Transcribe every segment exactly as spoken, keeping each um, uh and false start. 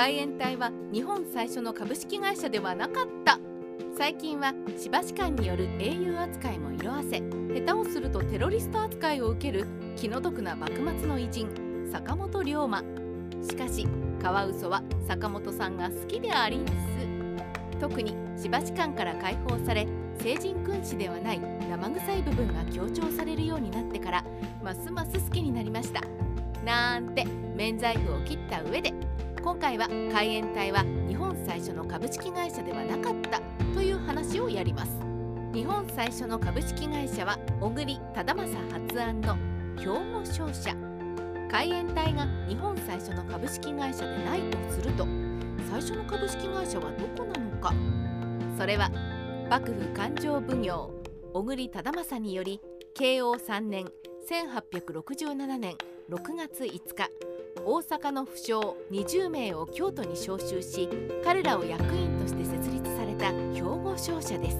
海援隊は日本最初の株式会社ではなかった。最近は司馬士官による英雄扱いも色あせ、下手をするとテロリスト扱いを受ける気の毒な幕末の偉人坂本龍馬。しかしカワウソは坂本さんが好きでありんす。特に司馬士官から解放され、聖人君子ではない生臭い部分が強調されるようになってからますます好きになりました。なんて免罪符を切った上で、今回は海援隊は日本最初の株式会社ではなかったという話をやります。日本最初の株式会社は小栗忠政発案の兵庫商社。海援隊が日本最初の株式会社でないとすると、最初の株式会社はどこなのか。それは幕府勘定奉行小栗忠政により慶応さんねんせんはっぴゃくろくじゅうななねんろくがついつか、大阪の不肖にじゅうめいを京都に召集し、彼らを役員として設立された兵庫商社です。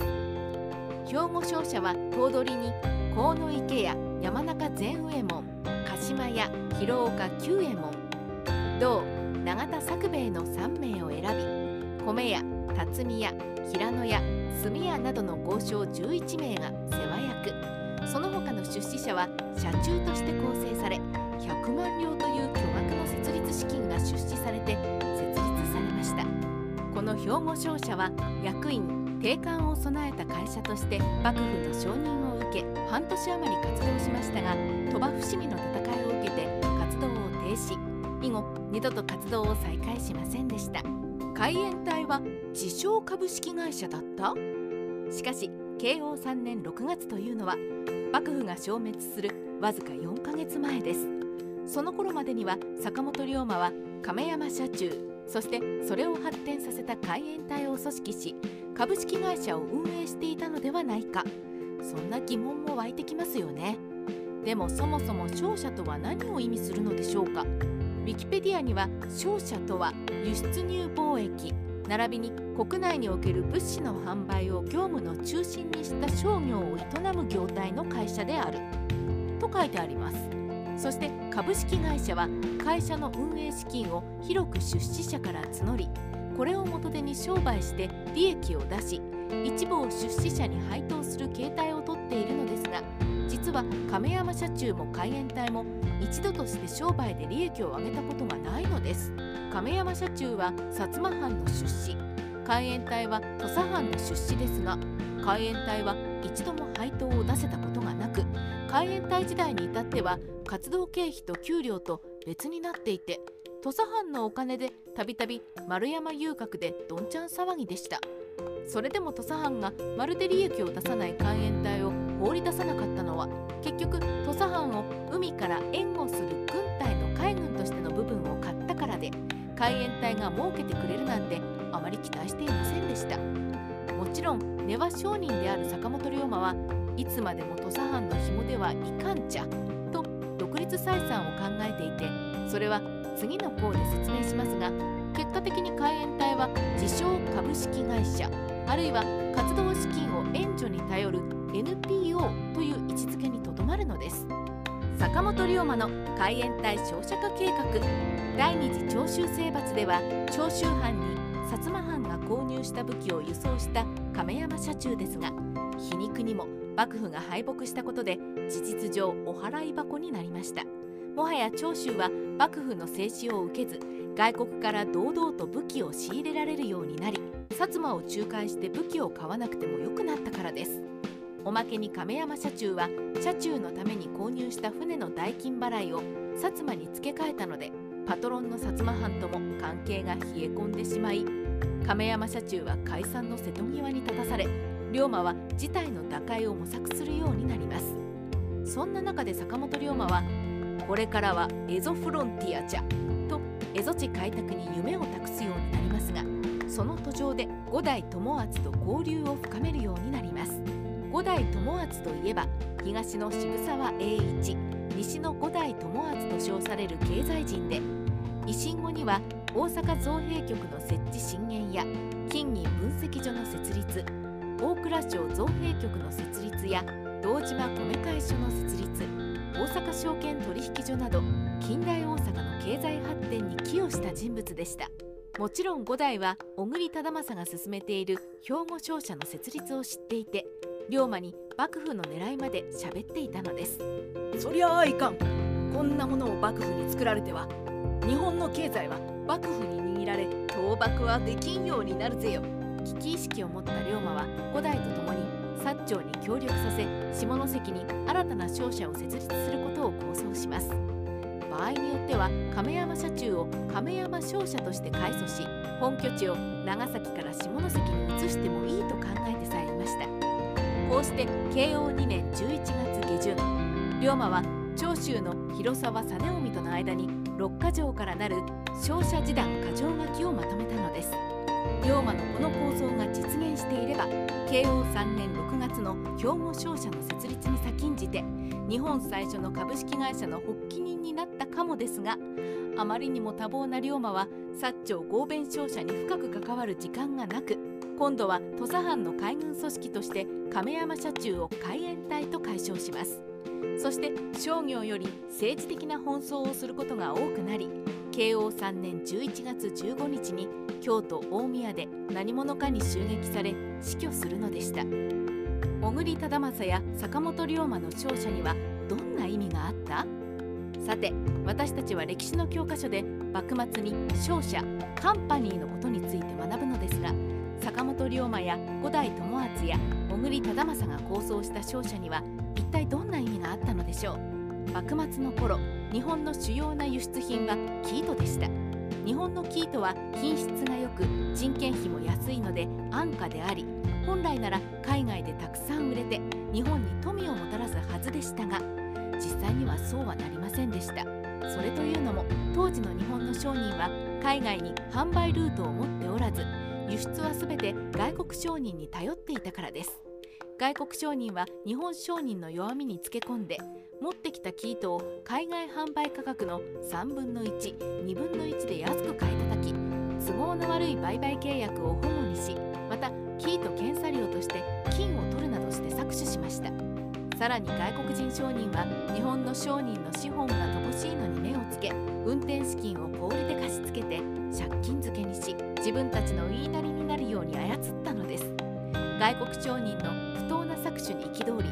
兵庫商社は頭取に河野池屋、山中善右衛門、鹿島屋、広岡久右衛門、同永田作兵衛のさんめいを選び、米屋、辰巳屋、平野屋、住屋などの豪商じゅういちめいが世話役。その他の出資者は社中として構成され、ひゃくまんりょうという巨額の設立資金が出資されて設立されました。この兵庫商社は役員定款を備えた会社として幕府の承認を受け、半年余り活動しましたが、鳥羽伏見の戦いを受けて活動を停止、以後二度と活動を再開しませんでした。海援隊は自称株式会社だった。しかし慶応さんねんろくがつというのは幕府が消滅するわずかよんかげつまえです。その頃までには坂本龍馬は亀山社中、そしてそれを発展させた海援隊を組織し、株式会社を運営していたのではないか。そんな疑問も湧いてきますよね。でもそもそも商社とは何を意味するのでしょうか。ウィキペディアには商社とは輸出入貿易並びに国内における物資の販売を業務の中心にした商業を営む業態の会社であると書いてあります。そして株式会社は会社の運営資金を広く出資者から募り、これを元手に商売して利益を出し、一部を出資者に配当する形態をとっているのですが、実は亀山社中も海援隊も一度として商売で利益を上げたことがないのです。亀山社中は薩摩藩の出資、海援隊は土佐藩の出資ですが、海援隊は一度も配当を出せたことがなく、海援隊時代に至っては活動経費と給料と別になっていて、土佐藩のお金でたびたび丸山遊郭でどんちゃん騒ぎでした。それでも土佐藩がまるで利益を出さない海援隊を放り出さなかったのは、結局土佐藩を海から援護する軍隊の海軍としての部分を買ったからで、海援隊が儲けてくれるなんてあまり期待していませんでした。もちろん根は商人である坂本龍馬は、いつまでも土佐藩の紐ではいかんちゃと独立採算を考えていて、それは次の項で説明しますが、結果的に海援隊は自称株式会社、あるいは活動資金を援助に頼る エヌピーオー という位置づけにとどまるのです。坂本龍馬の海援隊商社化計画、第二次長州征伐では長州藩に薩摩藩が購入した武器を輸送した亀山社中ですが、皮肉にも幕府が敗北したことで事実上お払い箱になりました。もはや長州は幕府の制止を受けず、外国から堂々と武器を仕入れられるようになり、薩摩を仲介して武器を買わなくてもよくなったからです。おまけに亀山社中は社中のために購入した船の代金払いを薩摩に付け替えたので、パトロンの薩摩藩とも関係が冷え込んでしまい、亀山社中は解散の瀬戸際に立たされ、龍馬は事態の打開を模索するようになります。そんな中で坂本龍馬はこれからはエゾフロンティアじゃと蝦夷地開拓に夢を託すようになりますが、その途上で五代友厚と交流を深めるようになります。五代友厚といえば東の渋沢栄一、西の五代友厚と称される経済人で、維新後には大阪造幣局の設置進言や金銀分析所の設立、大蔵省造幣局の設立や堂島米会所の設立、大阪証券取引所など近代大阪の経済発展に寄与した人物でした。もちろん五代は小栗忠正が進めている兵庫商社の設立を知っていて、龍馬に幕府の狙いまで喋っていたのです。そりゃあいかん。こんなものを幕府に作られては日本の経済は幕府に握られ、倒幕はできんようになるぜよ。危機意識を持った龍馬は五代と共に薩長に協力させ、下関に新たな商社を設立することを構想します。場合によっては亀山社中を亀山商社として改組し、本拠地を長崎から下関に移してもいいと考えてさえいました。こうして慶応にねんじゅういちがつげじゅん、龍馬は長州の広沢実臣との間に六ヶ条からなる商社示談箇条書きをまとめたのです。龍馬のこの構想が実現していれば、慶応さんねんろくがつの兵庫商社の設立に先んじて日本最初の株式会社の発起人になったかもですが、あまりにも多忙な龍馬は薩長合弁商社に深く関わる時間がなく、今度は土佐藩の海軍組織として亀山社中を海援隊と改称します。そして商業より政治的な奔走をすることが多くなり、慶応さんねんじゅういちがつじゅうごにちに京都大宮で何者かに襲撃され死去するのでした。小栗忠正や坂本龍馬の商社にはどんな意味があった？さて、私たちは歴史の教科書で幕末に商社カンパニーのことについて学ぶのですが、坂本龍馬や五代友厚や小栗忠正が構想した商社には一体どんな意味があったのでしょう。幕末の頃、日本の主要な輸出品は生糸でした。日本の生糸は品質が良く人件費も安いので安価であり、本来なら海外でたくさん売れて日本に富をもたらすはずでしたが、実際にはそうはなりませんでした。それというのも、当時の日本の商人は海外に販売ルートを持っておらず、輸出は全て外国商人に頼っていたからです。外国商人は日本商人の弱みにつけ込んで、持ってきた生糸を海外販売価格のさんぶんのいち、にぶんのいちで安く買い叩き、都合の悪い売買契約を保護にし、また生糸検査料として金を取るなどして搾取しました。さらに外国人商人は日本の商人の資本が乏しいのに目をつけ、運転資金を小売で貸し付けて借金漬けにし、自分たちの言いなりになるように操ったのです。外国商人の搾取に憤り、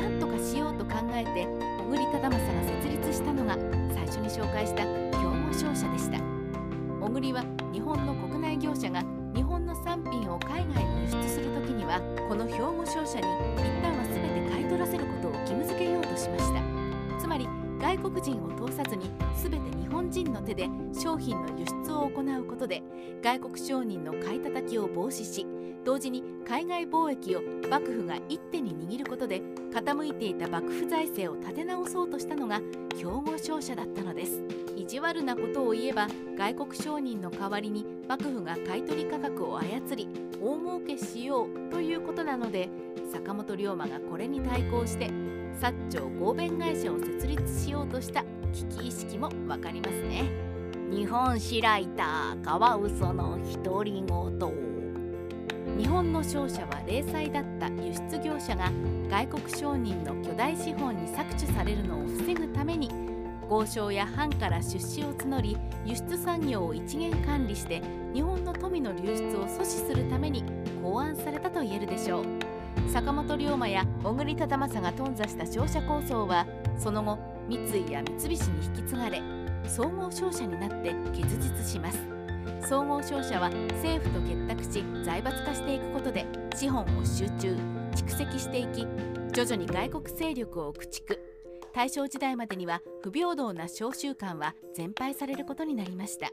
何とかしようと考えて小栗忠正が設立したのが最初に紹介した兵庫商社でした。小栗は日本の国内業者が日本の産品を海外に輸出するときには、この兵庫商社に一旦は全て買い取らせることを義務付けようとしました。つまり外国人を通さずに全て日本人の手で商品の輸出を行うことで、外国商人の買い叩きを防止し、同時に海外貿易を幕府が一手に握ることで傾いていた幕府財政を立て直そうとしたのが兵庫商社だったのです。意地悪なことを言えば、外国商人の代わりに幕府が買い取り価格を操り大儲けしようということなので、坂本龍馬がこれに対抗して薩長合弁会社を設立しようとした危機意識も分かりますね。日本白いたカワウソの独り言。日本の商社は零細だった輸出業者が外国商人の巨大資本に搾取されるのを防ぐために、豪商や藩から出資を募り輸出産業を一元管理して日本の富の流出を阻止するために考案されたと言えるでしょう。坂本龍馬や小栗忠正が頓挫した商社構想は、その後三井や三菱に引き継がれ総合商社になって結実します。総合商社は政府と結託し財閥化していくことで資本を集中蓄積していき、徐々に外国勢力を駆逐。大正時代までには不平等な商習慣は全廃されることになりました。